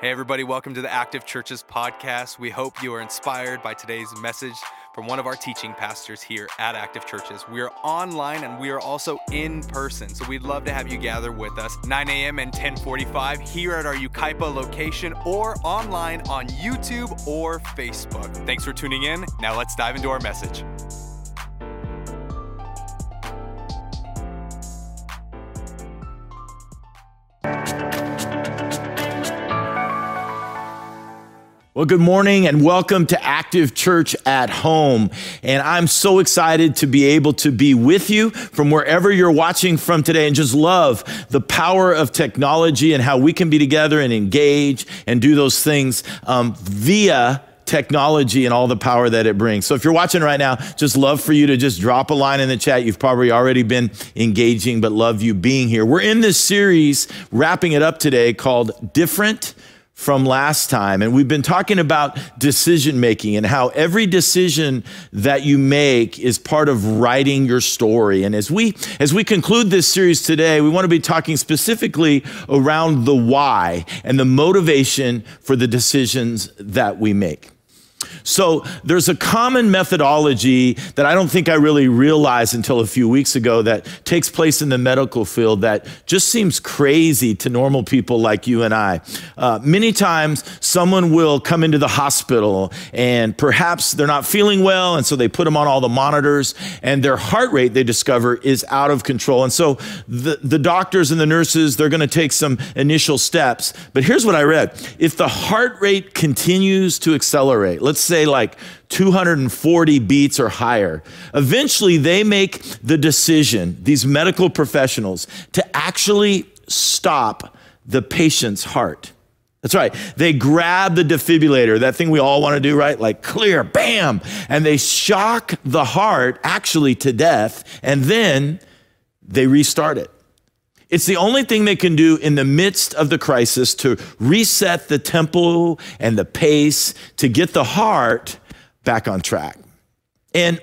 Hey everybody, welcome to the Active Church's podcast. We hope you are inspired by today's message from one of our teaching pastors here at Active Churches. We are online and we are also in person, so we'd love to have you gather with us 9 a.m. and 10:45 here at our Yucaipa location or online on YouTube or Facebook. Thanks for tuning in. Now let's dive into our message. Well, good morning and welcome to Active Church at Home. And I'm so excited to be able to be with you from wherever you're watching from today, and just love the power of technology and how we can be together and engage and do those things via technology and all the power that it brings. So if you're watching right now, just love for you to just drop a line in the chat. You've probably already been engaging, but love you being here. We're in this series, wrapping it up today, called Different from last time. And we've been talking about decision-making and how every decision that you make is part of writing your story. And as we conclude this series today, we want to be talking specifically around the why and the motivation for the decisions that we make. So there's a common methodology that I don't think I really realized until a few weeks ago that takes place in the medical field that just seems crazy to normal people like you and I. Many times someone will come into the hospital and perhaps they're not feeling well, and so they put them on all the monitors, and their heart rate, they discover, is out of control. And so the doctors and the nurses, they're going to take some initial steps. But here's what I read. If the heart rate continues to accelerate, let's say like 240 beats or higher, eventually they make the decision, these medical professionals, to actually stop the patient's heart. That's right. They grab the defibrillator, that thing we all want to do, right? Like clear, bam. And they shock the heart actually to death, and then they restart it. It's the only thing they can do in the midst of the crisis to reset the tempo and the pace to get the heart back on track. And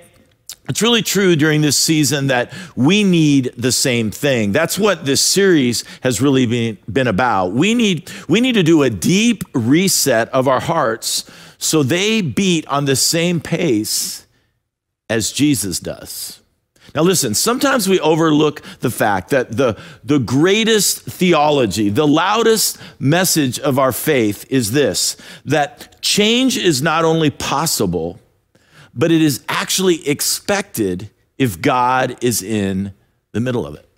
it's really true during this season that we need the same thing. That's what this series has really been about. We need to do a deep reset of our hearts so they beat on the same pace as Jesus does. Now listen, sometimes we overlook the fact that the greatest theology, the loudest message of our faith is this, that change is not only possible, but it is actually expected if God is in the middle of it.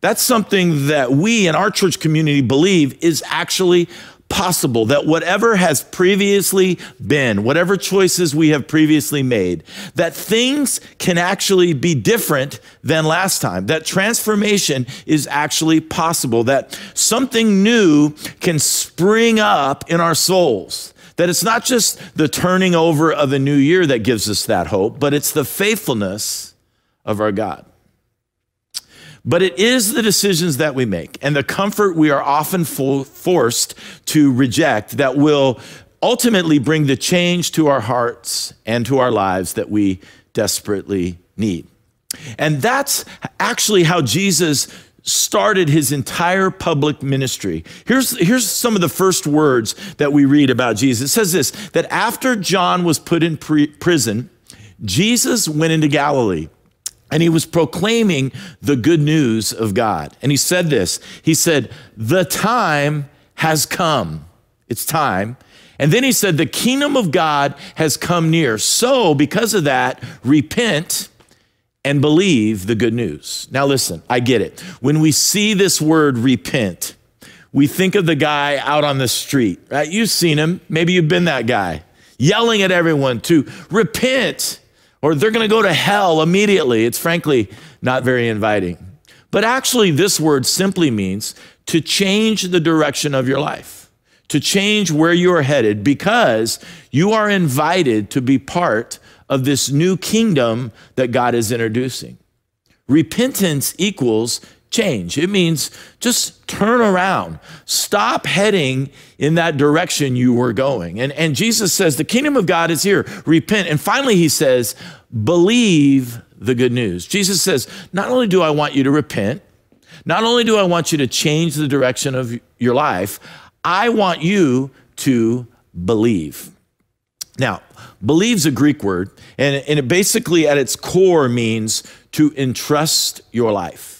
That's something that we in our church community believe is actually possible, that whatever has previously been, whatever choices we have previously made, that things can actually be different than last time, that transformation is actually possible, that something new can spring up in our souls, that it's not just the turning over of the new year that gives us that hope, but it's the faithfulness of our God. But it is the decisions that we make and the comfort we are often forced to reject that will ultimately bring the change to our hearts and to our lives that we desperately need. And that's actually how Jesus started his entire public ministry. Here's some of the first words that we read about Jesus. It says this, that after John was put in prison, Jesus went into Galilee. And he was proclaiming the good news of God. And he said this, he said, the time has come. It's time. And then he said, the kingdom of God has come near. So because of that, repent and believe the good news. Now listen, I get it. When we see this word repent, we think of the guy out on the street, right? You've seen him. Maybe you've been that guy yelling at everyone to repent, or they're going to go to hell immediately. It's frankly not very inviting. But actually, this word simply means to change the direction of your life, to change where you are headed, because you are invited to be part of this new kingdom that God is introducing. Repentance equals change. It means just turn around, stop heading in that direction you were going. And Jesus says, the kingdom of God is here, repent. And finally, he says, believe the good news. Jesus says, not only do I want you to repent, not only do I want you to change the direction of your life, I want you to believe. Now, believe's a Greek word, and it basically at its core means to entrust your life.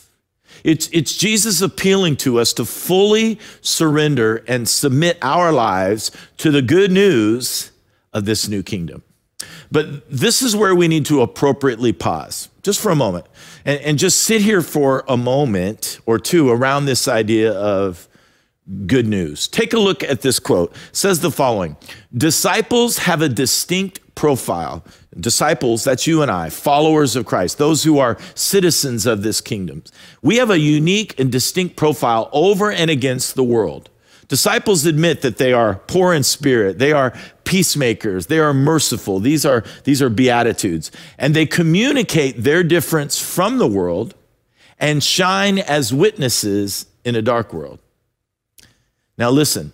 It's Jesus appealing to us to fully surrender and submit our lives to the good news of this new kingdom. But this is where we need to appropriately pause, just for a moment, and just sit here for a moment or two around this idea of good news. Take a look at this quote. It says the following: disciples have a distinct profile. Disciples, that's you and I, followers of Christ, those who are citizens of this kingdom. We have a unique and distinct profile over and against the world. Disciples admit that they are poor in spirit, they are peacemakers, they are merciful. These are beatitudes. And they communicate their difference from the world and shine as witnesses in a dark world. Now listen,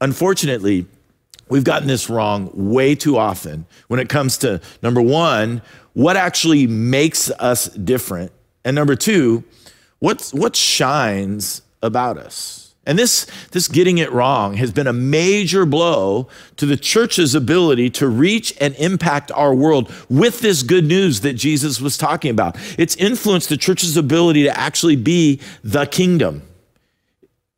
unfortunately, we've gotten this wrong way too often when it comes to, number one, what actually makes us different, and number two, what shines about us. And this getting it wrong has been a major blow to the church's ability to reach and impact our world with this good news that Jesus was talking about. It's influenced the church's ability to actually be the kingdom.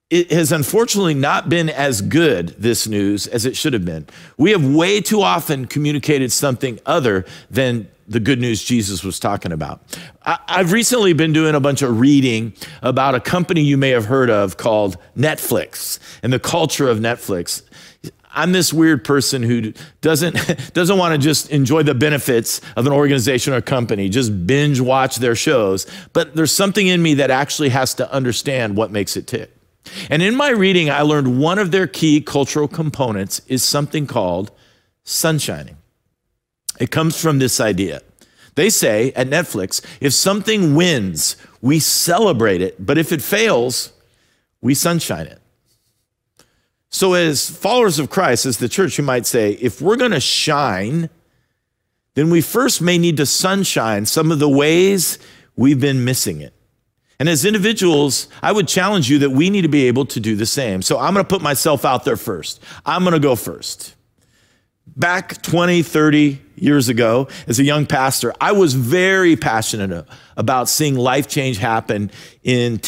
It has unfortunately not been as good, this news, as it should have been. We have way too often communicated something other than the good news Jesus was talking about. I've recently been doing a bunch of reading about a company you may have heard of called Netflix and the culture of Netflix. I'm this weird person who doesn't want to just enjoy the benefits of an organization or company, just binge watch their shows. But there's something in me that actually has to understand what makes it tick. And in my reading, I learned one of their key cultural components is something called sunshining. It comes from this idea. They say at Netflix, if something wins, we celebrate it, but if it fails, we sunshine it. So as followers of Christ, as the church, you might say, if we're going to shine, then we first may need to sunshine some of the ways we've been missing it. And as individuals, I would challenge you that we need to be able to do the same. So I'm going to put myself out there first. I'm going to go first. Back 20, 30 years ago, as a young pastor, I was very passionate about seeing life change happen in the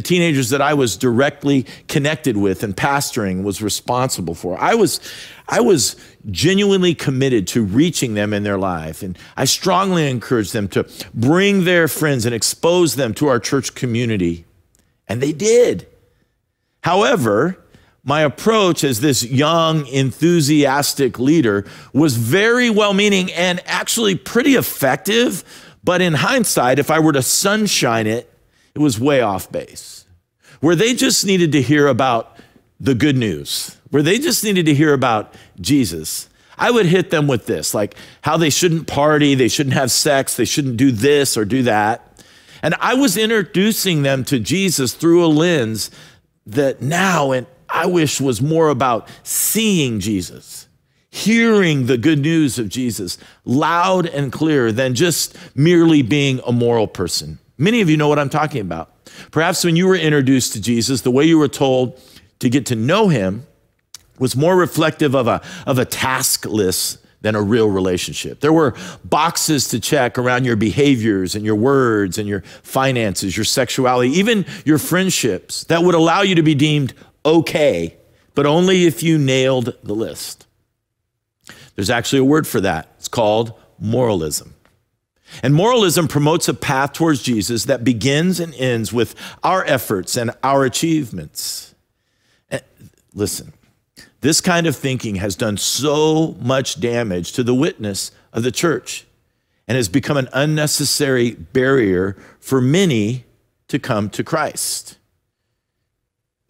teenagers that I was directly connected with and pastoring was responsible for. I was genuinely committed to reaching them in their life. And I strongly encouraged them to bring their friends and expose them to our church community. And they did. However, my approach as this young, enthusiastic leader was very well-meaning and actually pretty effective. But in hindsight, if I were to sunshine it, it was way off base, where they just needed to hear about the good news, where they just needed to hear about Jesus. I would hit them with this, like how they shouldn't party, they shouldn't have sex, they shouldn't do this or do that. And I was introducing them to Jesus through a lens that now, and I wish, was more about seeing Jesus, hearing the good news of Jesus loud and clear than just merely being a moral person. Many of you know what I'm talking about. Perhaps when you were introduced to Jesus, the way you were told to get to know him was more reflective of a task list than a real relationship. There were boxes to check around your behaviors and your words and your finances, your sexuality, even your friendships that would allow you to be deemed okay, but only if you nailed the list. There's actually a word for that. It's called moralism. And moralism promotes a path towards Jesus that begins and ends with our efforts and our achievements. And listen, this kind of thinking has done so much damage to the witness of the church and has become an unnecessary barrier for many to come to Christ.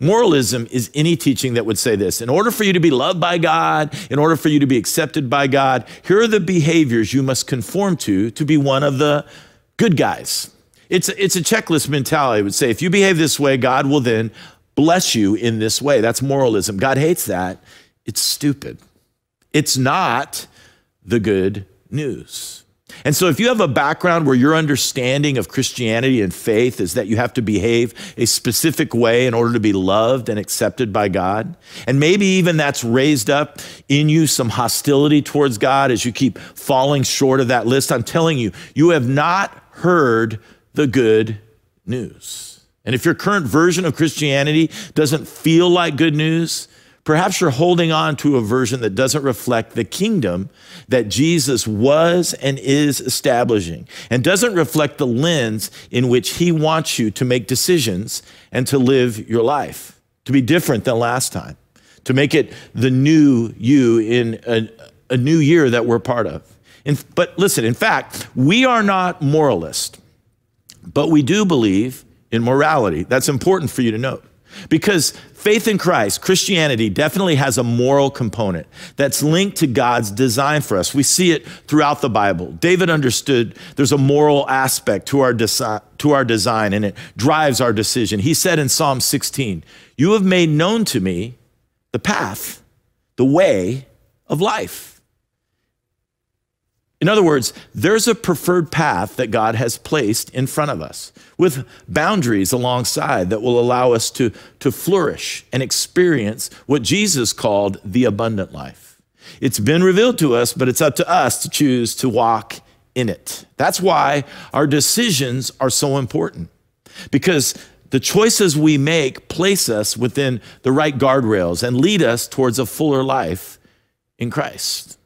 Moralism is any teaching that would say this: in order for you to be loved by God, in order for you to be accepted by God, here are the behaviors you must conform to be one of the good guys. It's a checklist mentality. It would say, if you behave this way, God will then bless you in this way. That's moralism. God hates that. It's stupid. It's not the good news. And so if you have a background where your understanding of Christianity and faith is that you have to behave a specific way in order to be loved and accepted by God, and maybe even that's raised up in you some hostility towards God as you keep falling short of that list, I'm telling you, you have not heard the good news. And if your current version of Christianity doesn't feel like good news, perhaps you're holding on to a version that doesn't reflect the kingdom that Jesus was and is establishing, and doesn't reflect the lens in which he wants you to make decisions and to live your life, to be different than last time, to make it the new you in a new year that we're part of. But listen, in fact, we are not moralists, but we do believe in morality. That's important for you to note. Because faith in Christ, Christianity definitely has a moral component that's linked to God's design for us. We see it throughout the Bible. David understood there's a moral aspect to our design, and it drives our decision. He said in Psalm 16, "You have made known to me the path, the way of life." In other words, there's a preferred path that God has placed in front of us with boundaries alongside that will allow us to flourish and experience what Jesus called the abundant life. It's been revealed to us, but it's up to us to choose to walk in it. That's why our decisions are so important, because the choices we make place us within the right guardrails and lead us towards a fuller life in Christ.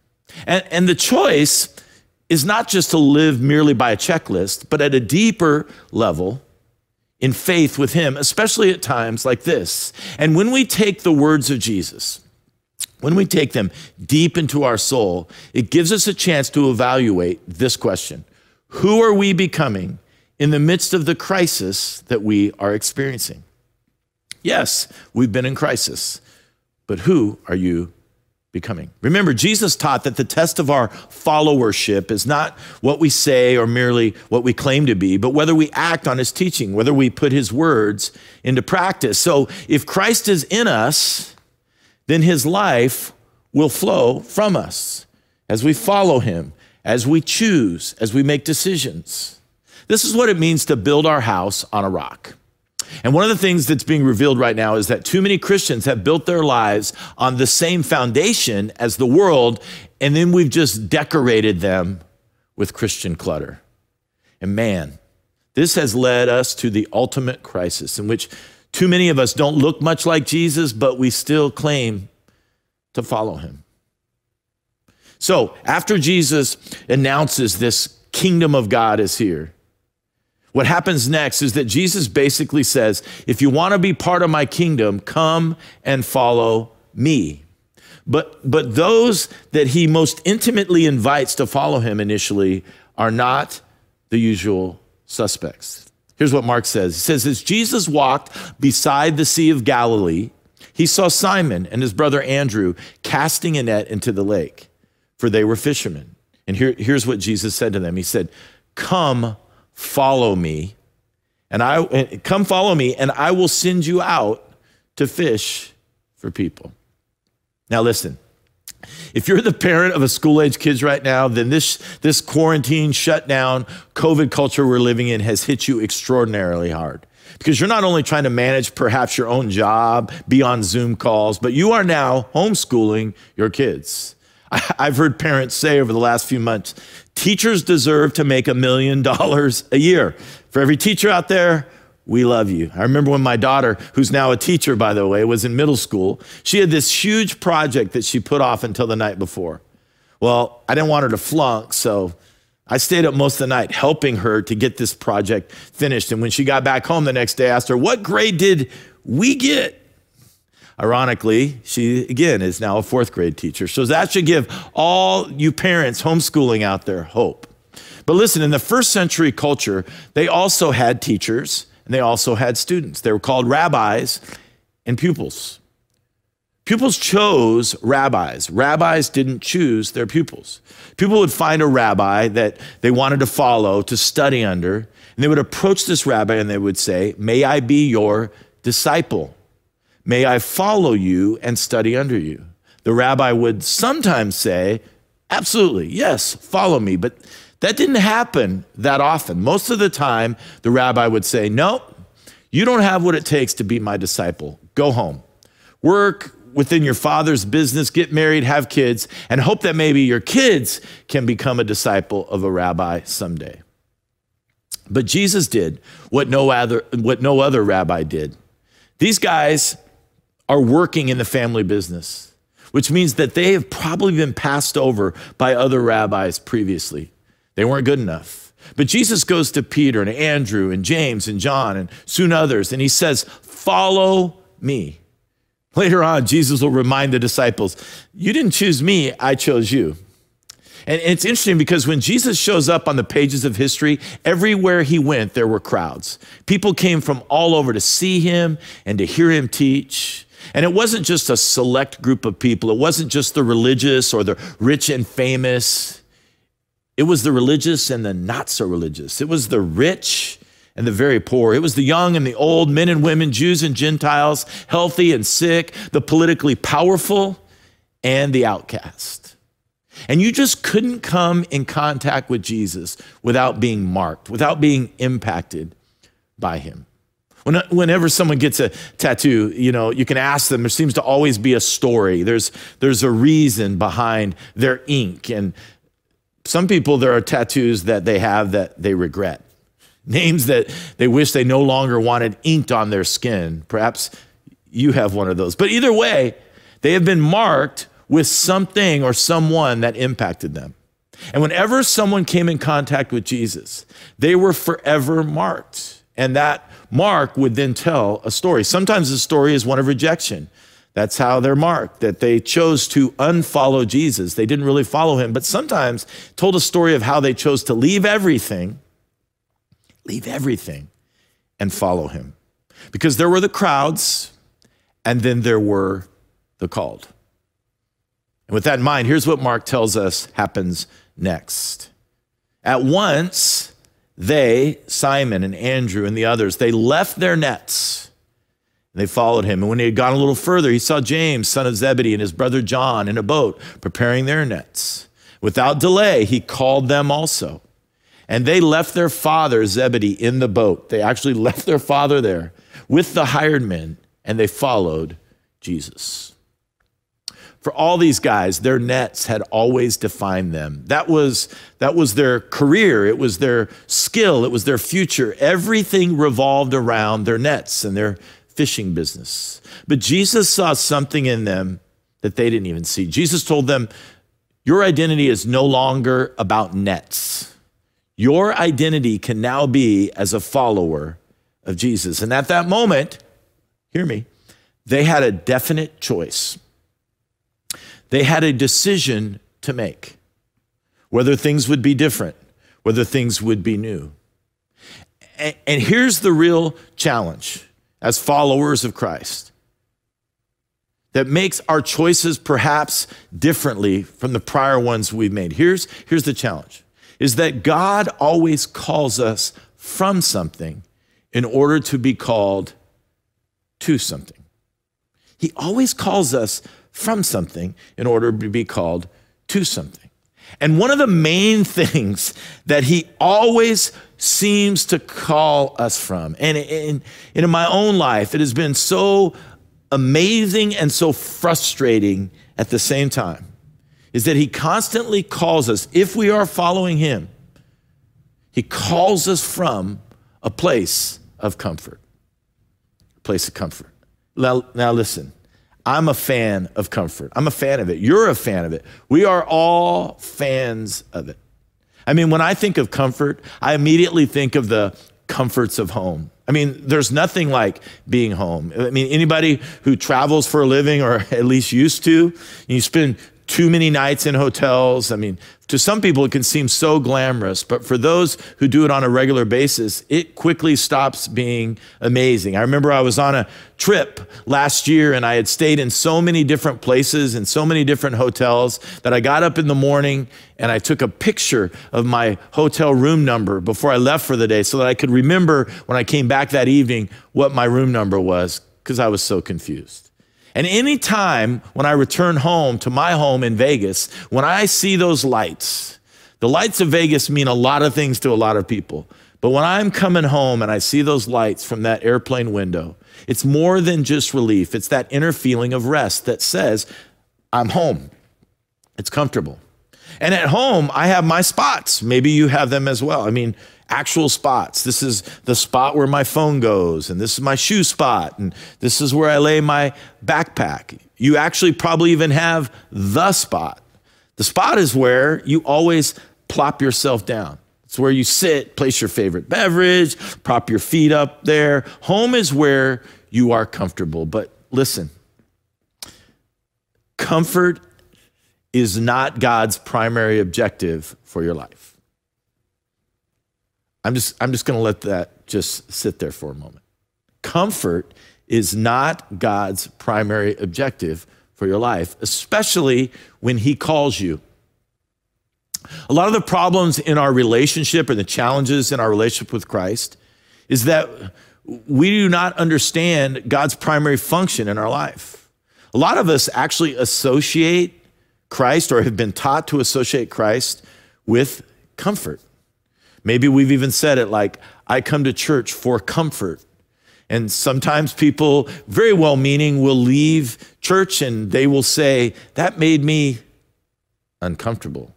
And the choice is not just to live merely by a checklist, but at a deeper level in faith with him, especially at times like this. And when we take the words of Jesus, when we take them deep into our soul, it gives us a chance to evaluate this question: who are we becoming in the midst of the crisis that we are experiencing? Yes, we've been in crisis, but who are you becoming? Remember, Jesus taught that the test of our followership is not what we say or merely what we claim to be, but whether we act on his teaching, whether we put his words into practice. So if Christ is in us, then his life will flow from us as we follow him, as we choose, as we make decisions. This is what it means to build our house on a rock. And one of the things that's being revealed right now is that too many Christians have built their lives on the same foundation as the world, and then we've just decorated them with Christian clutter. And man, this has led us to the ultimate crisis in which too many of us don't look much like Jesus, but we still claim to follow him. So after Jesus announces this kingdom of God is here, what happens next is that Jesus basically says, if you want to be part of my kingdom, come and follow me. But those that he most intimately invites to follow him initially are not the usual suspects. Here's what Mark says. He says, as Jesus walked beside the Sea of Galilee, he saw Simon and his brother Andrew casting a net into the lake, for they were fishermen. And here's what Jesus said to them. He said, come follow me, and I will send you out to fish for people. Now listen, if you're the parent of a school-age kids right now, then this quarantine shutdown, COVID culture we're living in has hit you extraordinarily hard, because you're not only trying to manage perhaps your own job, be on Zoom calls, but you are now homeschooling your kids. I've heard parents say over the last few months, teachers deserve to make $1 million a year. For every teacher out there, we love you. I remember when my daughter, who's now a teacher, by the way, was in middle school, she had this huge project that she put off until the night before. Well, I didn't want her to flunk, so I stayed up most of the night helping her to get this project finished. And when she got back home the next day, I asked her, what grade did we get? Ironically, she, again, is now a fourth grade teacher. So that should give all you parents homeschooling out there hope. But listen, in the first century culture, they also had teachers and they also had students. They were called rabbis and pupils. Pupils chose rabbis. Rabbis didn't choose their pupils. People would find a rabbi that they wanted to follow, to study under, and they would approach this rabbi and they would say, may I be your disciple? May I follow you and study under you? The rabbi would sometimes say, absolutely, yes, follow me. But That didn't happen that often. Most of the time, the rabbi would say, no, you don't have what it takes to be my disciple. Go home, work within your father's business, get married, have kids, and hope that maybe your kids can become a disciple of a rabbi someday. But Jesus did what no other rabbi did. These guys are working in the family business, which means that they have probably been passed over by other rabbis previously. They weren't good enough. But Jesus goes to Peter and Andrew and James and John and soon others, and he says, follow me. Later on, Jesus will remind the disciples, you didn't choose me, I chose you. And it's interesting because when Jesus shows up on the pages of history, everywhere he went, there were crowds. People came from all over to see him and to hear him teach. And it wasn't just a select group of people. It wasn't just the religious or the rich and famous. It was the religious and the not so religious. It was the rich and the very poor. It was the young and the old, men and women, Jews and Gentiles, healthy and sick, the politically powerful and the outcast. And you just couldn't come in contact with Jesus without being marked, without being impacted by him. Whenever someone gets a tattoo, you can ask them, there seems to always be a story. There's a reason behind their ink. And some people, there are tattoos that they have that they regret. Names that they wish they no longer wanted inked on their skin. Perhaps you have one of those. But either way, they have been marked with something or someone that impacted them. And whenever someone came in contact with Jesus, they were forever marked. And that mark would then tell a story. Sometimes the story is one of rejection. That's how they're marked, that they chose to unfollow Jesus. They didn't really follow him, but sometimes told a story of how they chose to leave everything, and follow him. Because there were the crowds, and then there were the called. And with that in mind, here's what Mark tells us happens next. At once, they, Simon and Andrew and the others, they left their nets and they followed him. And when he had gone a little further, he saw James, son of Zebedee, and his brother John in a boat preparing their nets. Without delay, he called them also. And they left their father Zebedee in the boat. They actually left their father there with the hired men and they followed Jesus. For all these guys, their nets had always defined them. That was their career. It was their skill. It was their future. Everything revolved around their nets and their fishing business. But Jesus saw something in them that they didn't even see. Jesus told them, your identity is no longer about nets. Your identity can now be as a follower of Jesus. And at that moment, hear me, they had a definite choice. They had a decision to make, whether things would be different, whether things would be new. And here's the real challenge as followers of Christ that makes our choices perhaps differently from the prior ones we've made. Here's the challenge, is that God always calls us from something in order to be called to something. He always calls us from something in order to be called to something. And one of the main things that he always seems to call us from, and in my own life, it has been so amazing and so frustrating at the same time, is that he constantly calls us, if we are following him, he calls us from a place of comfort. A place of comfort. Now listen. I'm a fan of comfort. I'm a fan of it. You're a fan of it. We are all fans of it. I mean, when I think of comfort, I immediately think of the comforts of home. I mean, there's nothing like being home. I mean, anybody who travels for a living, or at least used to, you spend too many nights in hotels. I mean, to some people it can seem so glamorous, but for those who do it on a regular basis, it quickly stops being amazing. I remember I was on a trip last year and I had stayed in so many different places and so many different hotels that I got up in the morning and I took a picture of my hotel room number before I left for the day so that I could remember when I came back that evening what my room number was, because I was so confused. And any time when I return home to my home in Vegas, when I see those lights, The lights of Vegas mean a lot of things to a lot of people. But when I'm coming home and I see those lights from that airplane window, it's more than just relief. It's that inner feeling of rest that says, I'm home. It's comfortable. And at home, I have my spots. Maybe you have them as well. I mean, actual spots. This is the spot where my phone goes, and this is my shoe spot, and this is where I lay my backpack. You actually probably even have the spot. The spot is where you always plop yourself down. It's where you sit, place your favorite beverage, prop your feet up there. Home is where you are comfortable. But listen, comfort is not God's primary objective for your life. I'm just going to let that just sit there for a moment. Comfort is not God's primary objective for your life, especially when he calls you. A lot of the problems in our relationship or the challenges in our relationship with Christ is that we do not understand God's primary function in our life. A lot of us actually associate Christ or have been taught to associate Christ with comfort. Maybe we've even said it like, I come to church for comfort. And sometimes people, very well-meaning, will leave church and they will say, that made me uncomfortable.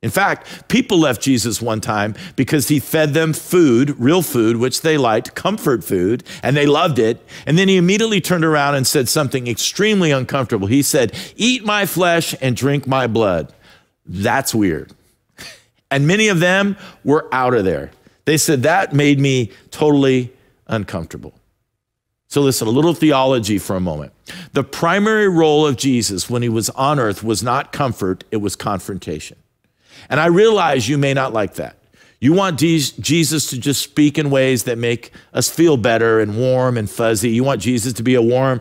In fact, people left Jesus one time because he fed them food, real food, which they liked, comfort food, and they loved it. And then he immediately turned around and said something extremely uncomfortable. He said, eat my flesh and drink my blood. That's weird. And many of them were out of there. They said, that made me totally uncomfortable. So listen, a little theology for a moment. The primary role of Jesus when he was on earth was not comfort, it was confrontation. And I realize you may not like that. You want Jesus to just speak in ways that make us feel better and warm and fuzzy. You want Jesus to be a warm,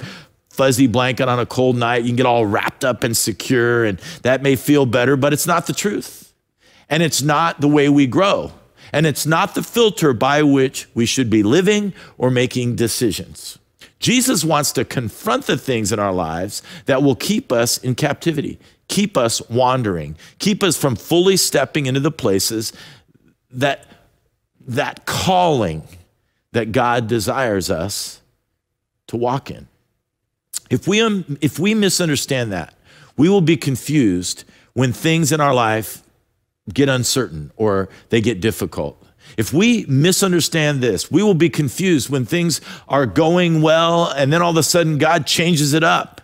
fuzzy blanket on a cold night. You can get all wrapped up and secure, and that may feel better, but it's not the truth. And it's not the way we grow. And it's not the filter by which we should be living or making decisions. Jesus wants to confront the things in our lives that will keep us in captivity, keep us wandering, keep us from fully stepping into the places that calling that God desires us to walk in. If we misunderstand that, we will be confused when things in our life get uncertain or they get difficult. If we misunderstand this, we will be confused when things are going well and then all of a sudden God changes it up.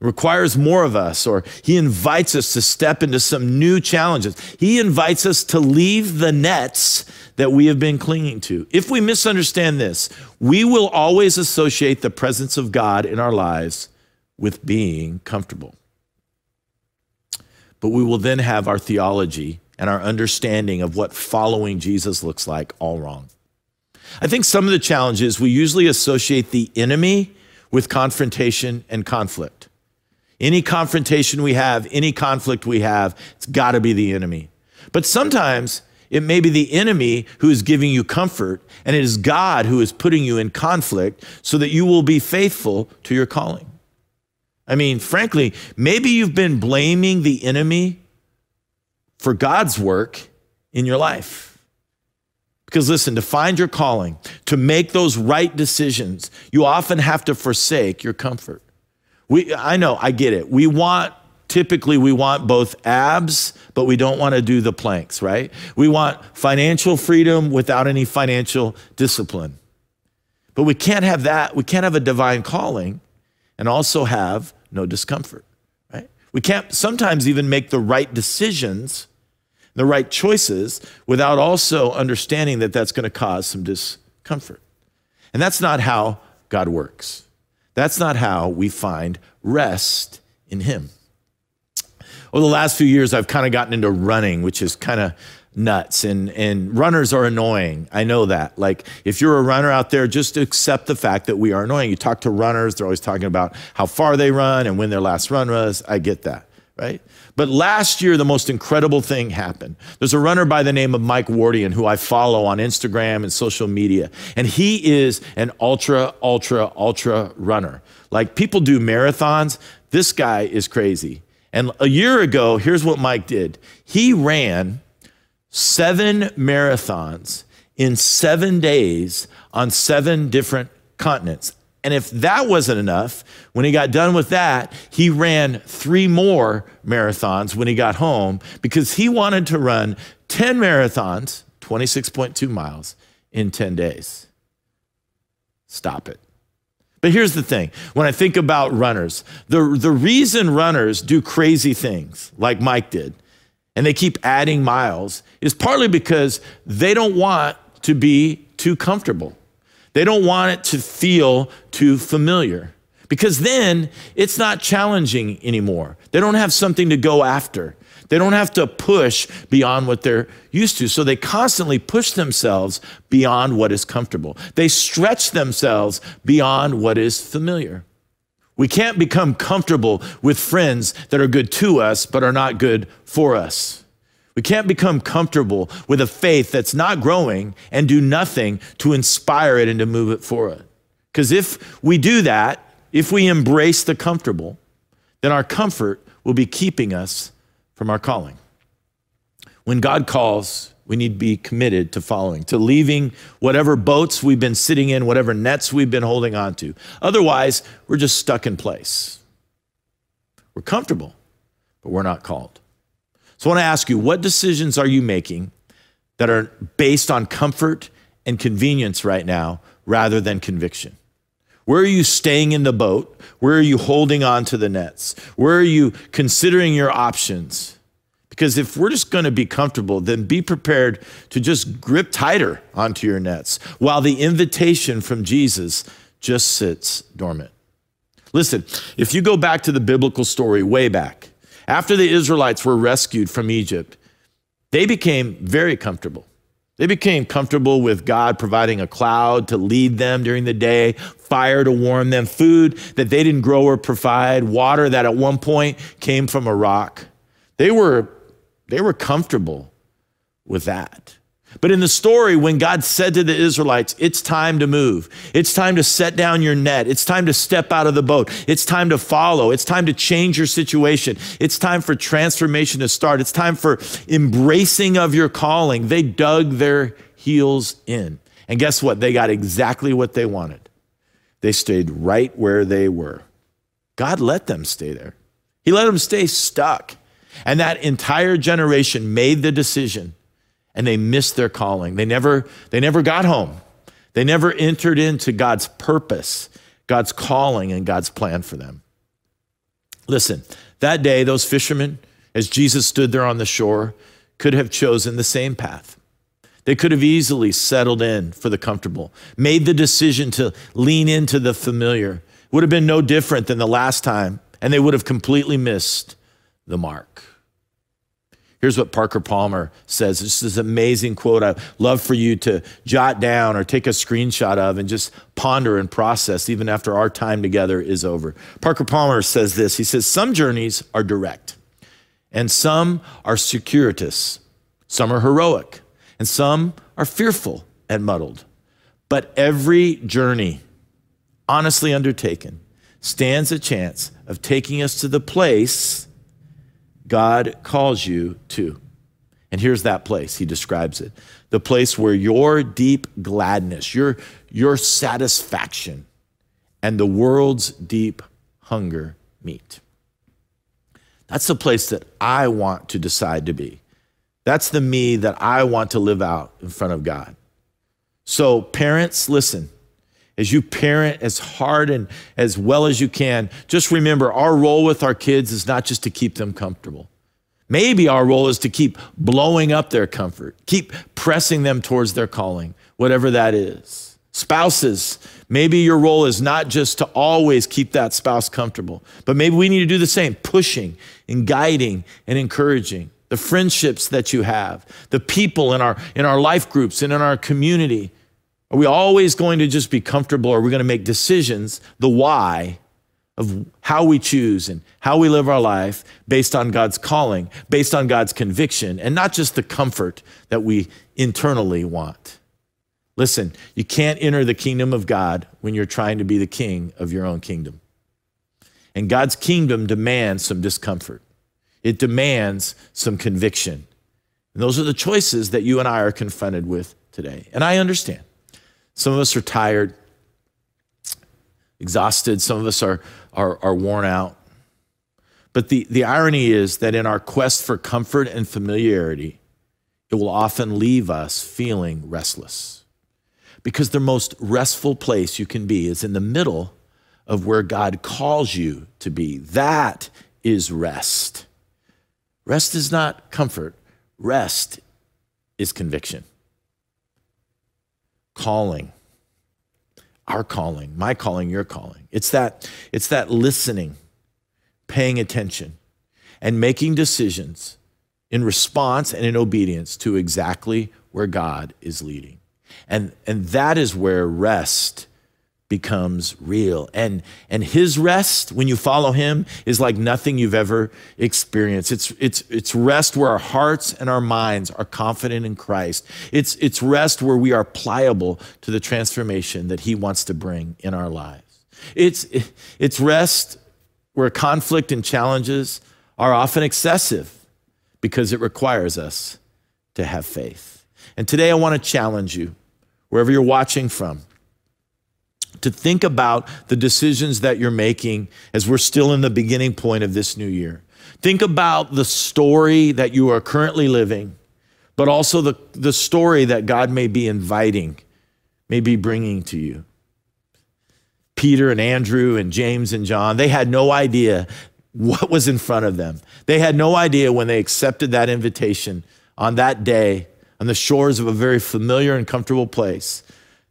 Requires more of us, or he invites us to step into some new challenges. He invites us to leave the nets that we have been clinging to. If we misunderstand this, we will always associate the presence of God in our lives with being comfortable. But we will then have our theology and our understanding of what following Jesus looks like all wrong. I think some of the challenges we usually associate the enemy with confrontation and conflict. Any confrontation we have, any conflict we have, it's got to be the enemy. But sometimes it may be the enemy who is giving you comfort, and it is God who is putting you in conflict so that you will be faithful to your calling. I mean, frankly, maybe you've been blaming the enemy for God's work in your life. Because listen, to find your calling, to make those right decisions, you often have to forsake your comfort. I know, I get it. We typically want both abs, but we don't want to do the planks, right? We want financial freedom without any financial discipline. But we can't have that. We can't have a divine calling and also have no discomfort, right? We can't sometimes even make the right decisions, the right choices, without also understanding that that's going to cause some discomfort. And that's not how God works. That's not how we find rest in him. Over the last few years, I've kind of gotten into running, which is kind of nuts. And runners are annoying. I know that. Like, if you're a runner out there, just accept the fact that we are annoying. You talk to runners, they're always talking about how far they run and when their last run was. I get that, right? But last year, the most incredible thing happened. There's a runner by the name of Mike Wardian, who I follow on Instagram and social media. And he is an ultra runner. Like, people do marathons. This guy is crazy. And a year ago, here's what Mike did. He ran 7 marathons in 7 days on 7 different continents. And if that wasn't enough, when he got done with that, he ran 3 more marathons when he got home because he wanted to run 10 marathons, 26.2 miles in 10 days. Stop it. But here's the thing. When I think about runners, the reason runners do crazy things like Mike did, and they keep adding miles, is partly because they don't want to be too comfortable. They don't want it to feel too familiar, because then it's not challenging anymore. They don't have something to go after. They don't have to push beyond what they're used to. So they constantly push themselves beyond what is comfortable. They stretch themselves beyond what is familiar. We can't become comfortable with friends that are good to us but are not good for us. We can't become comfortable with a faith that's not growing and do nothing to inspire it and to move it forward. Because if we do that, if we embrace the comfortable, then our comfort will be keeping us from our calling. When God calls, we need to be committed to following, to leaving whatever boats we've been sitting in, whatever nets we've been holding on to. Otherwise, we're just stuck in place. We're comfortable, but we're not called. So I want to ask you, what decisions are you making that are based on comfort and convenience right now rather than conviction? Where are you staying in the boat? Where are you holding on to the nets? Where are you considering your options? Because if we're just going to be comfortable, then be prepared to just grip tighter onto your nets while the invitation from Jesus just sits dormant. Listen, if you go back to the biblical story way back, after the Israelites were rescued from Egypt, they became very comfortable. They became comfortable with God providing a cloud to lead them during the day, fire to warm them, food that they didn't grow or provide, water that at one point came from a rock. They were comfortable with that. But in the story, when God said to the Israelites, it's time to move. It's time to set down your net. It's time to step out of the boat. It's time to follow. It's time to change your situation. It's time for transformation to start. It's time for embracing of your calling. They dug their heels in. And guess what? They got exactly what they wanted. They stayed right where they were. God let them stay there. He let them stay stuck. And that entire generation made the decision, and they missed their calling. They never got home. They never entered into God's purpose, God's calling, and God's plan for them. Listen, that day, those fishermen, as Jesus stood there on the shore, could have chosen the same path. They could have easily settled in for the comfortable, made the decision to lean into the familiar. It would have been no different than the last time, and they would have completely missed the mark. Here's what Parker Palmer says. This is an amazing quote I'd love for you to jot down or take a screenshot of and just ponder and process even after our time together is over. Parker Palmer says this. He says, some journeys are direct and some are circuitous. Some are heroic and some are fearful and muddled. But every journey honestly undertaken stands a chance of taking us to the place God calls you to. And here's that place. He describes it. The place where your deep gladness, your satisfaction, and the world's deep hunger meet. That's the place that I want to decide to be. That's the me that I want to live out in front of God. So parents, listen. As you parent as hard and as well as you can, just remember our role with our kids is not just to keep them comfortable. Maybe our role is to keep blowing up their comfort, keep pressing them towards their calling, whatever that is. Spouses, maybe your role is not just to always keep that spouse comfortable, but maybe we need to do the same, pushing and guiding and encouraging. The friendships that you have, the people in our life groups and in our community. Are we always going to just be comfortable, or are we going to make decisions, the why of how we choose and how we live our life based on God's calling, based on God's conviction, and not just the comfort that we internally want? Listen, you can't enter the kingdom of God when you're trying to be the king of your own kingdom. And God's kingdom demands some discomfort. It demands some conviction. And those are the choices that you and I are confronted with today. And I understand. Some of us are tired, exhausted. Some of us are worn out. But the irony is that in our quest for comfort and familiarity, it will often leave us feeling restless. Because the most restful place you can be is in the middle of where God calls you to be. That is rest. Rest is not comfort. Rest is conviction. Calling. Our calling, my calling, your calling. It's that listening, paying attention, and making decisions in response and in obedience to exactly where God is leading. And that is where rest becomes real. And his rest, when you follow him, is like nothing you've ever experienced. It's rest where our hearts and our minds are confident in Christ. It's rest where we are pliable to the transformation that he wants to bring in our lives. It's rest where conflict and challenges are often excessive because it requires us to have faith. And today I want to challenge you, wherever you're watching from, to think about the decisions that you're making as we're still in the beginning point of this new year. Think about the story that you are currently living, but also the story that God may be inviting, may be bringing to you. Peter and Andrew and James and John, they had no idea what was in front of them. They had no idea when they accepted that invitation on that day on the shores of a very familiar and comfortable place,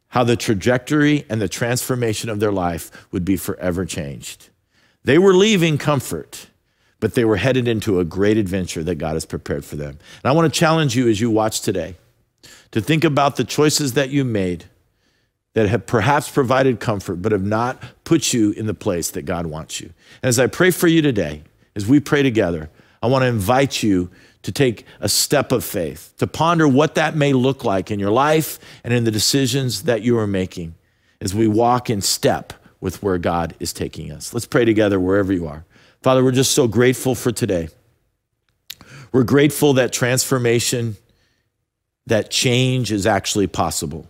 how the trajectory and the transformation of their life would be forever changed. They were leaving comfort, but they were headed into a great adventure that God has prepared for them. And I want to challenge you as you watch today to think about the choices that you made that have perhaps provided comfort, but have not put you in the place that God wants you. And as I pray for you today, as we pray together, I want to invite you to take a step of faith, to ponder what that may look like in your life and in the decisions that you are making as we walk in step with where God is taking us. Let's pray together wherever you are. Father, we're just so grateful for today. We're grateful that transformation, that change is actually possible.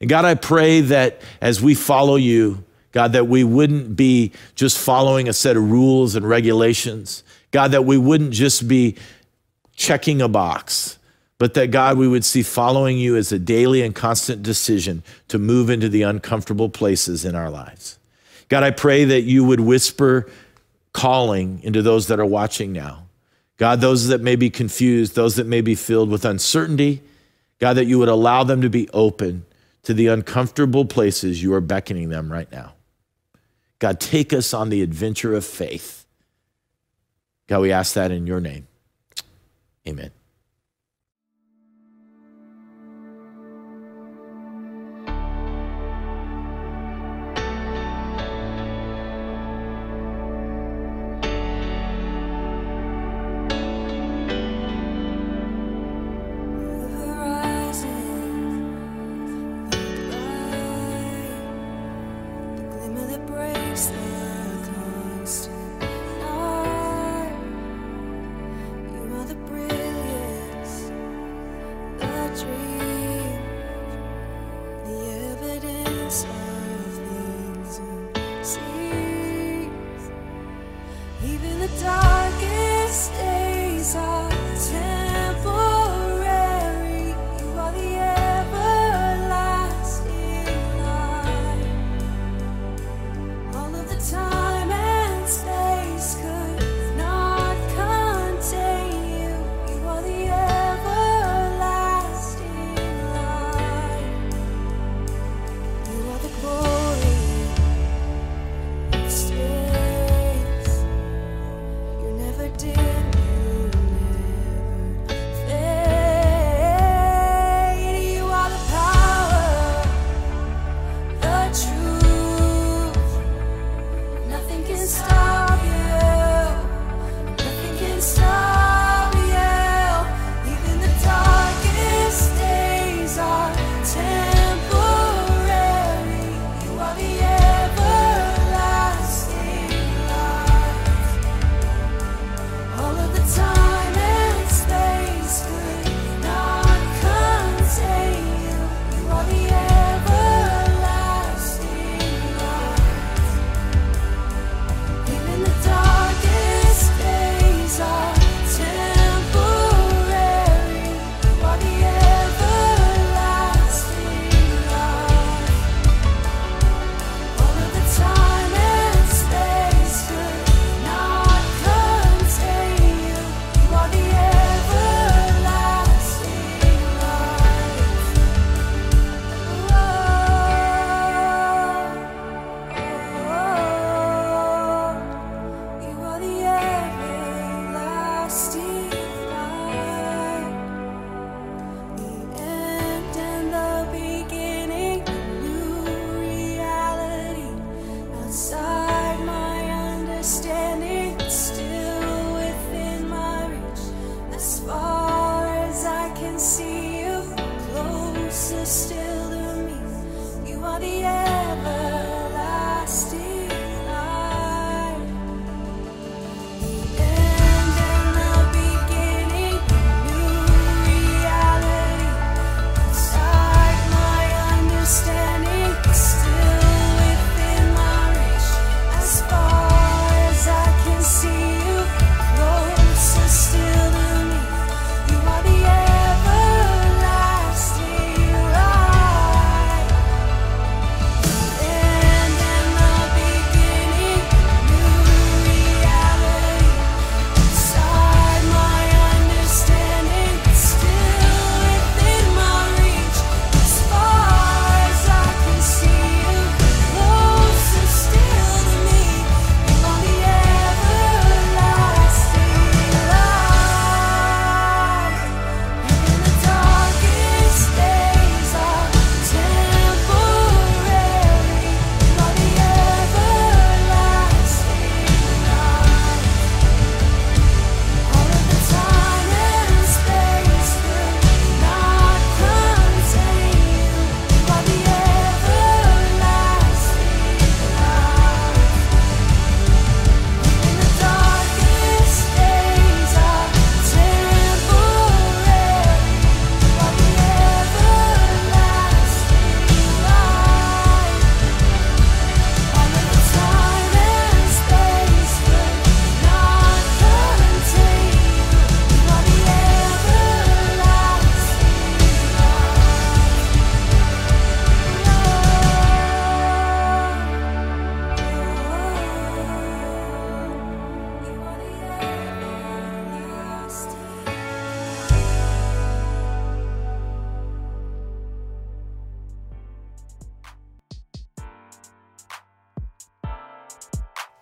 And God, I pray that as we follow you, God, that we wouldn't be just following a set of rules and regulations. God, that we wouldn't just be checking a box, but that, God, we would see following you as a daily and constant decision to move into the uncomfortable places in our lives. God, I pray that you would whisper calling into those that are watching now. God, those that may be confused, those that may be filled with uncertainty, God, that you would allow them to be open to the uncomfortable places you are beckoning them right now. God, take us on the adventure of faith. God, we ask that in your name. Amen. Time.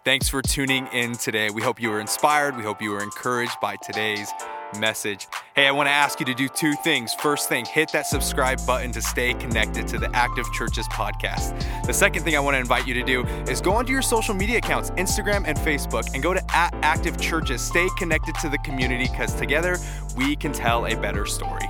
Thanks for tuning in today. We hope you were inspired. We hope you were encouraged by today's message. Hey, I want to ask you to do two things. First thing, hit that subscribe button to stay connected to the Active Churches podcast. The second thing I want to invite you to do is go onto your social media accounts, Instagram and Facebook, and go to @Active Churches. Stay connected to the community because together we can tell a better story.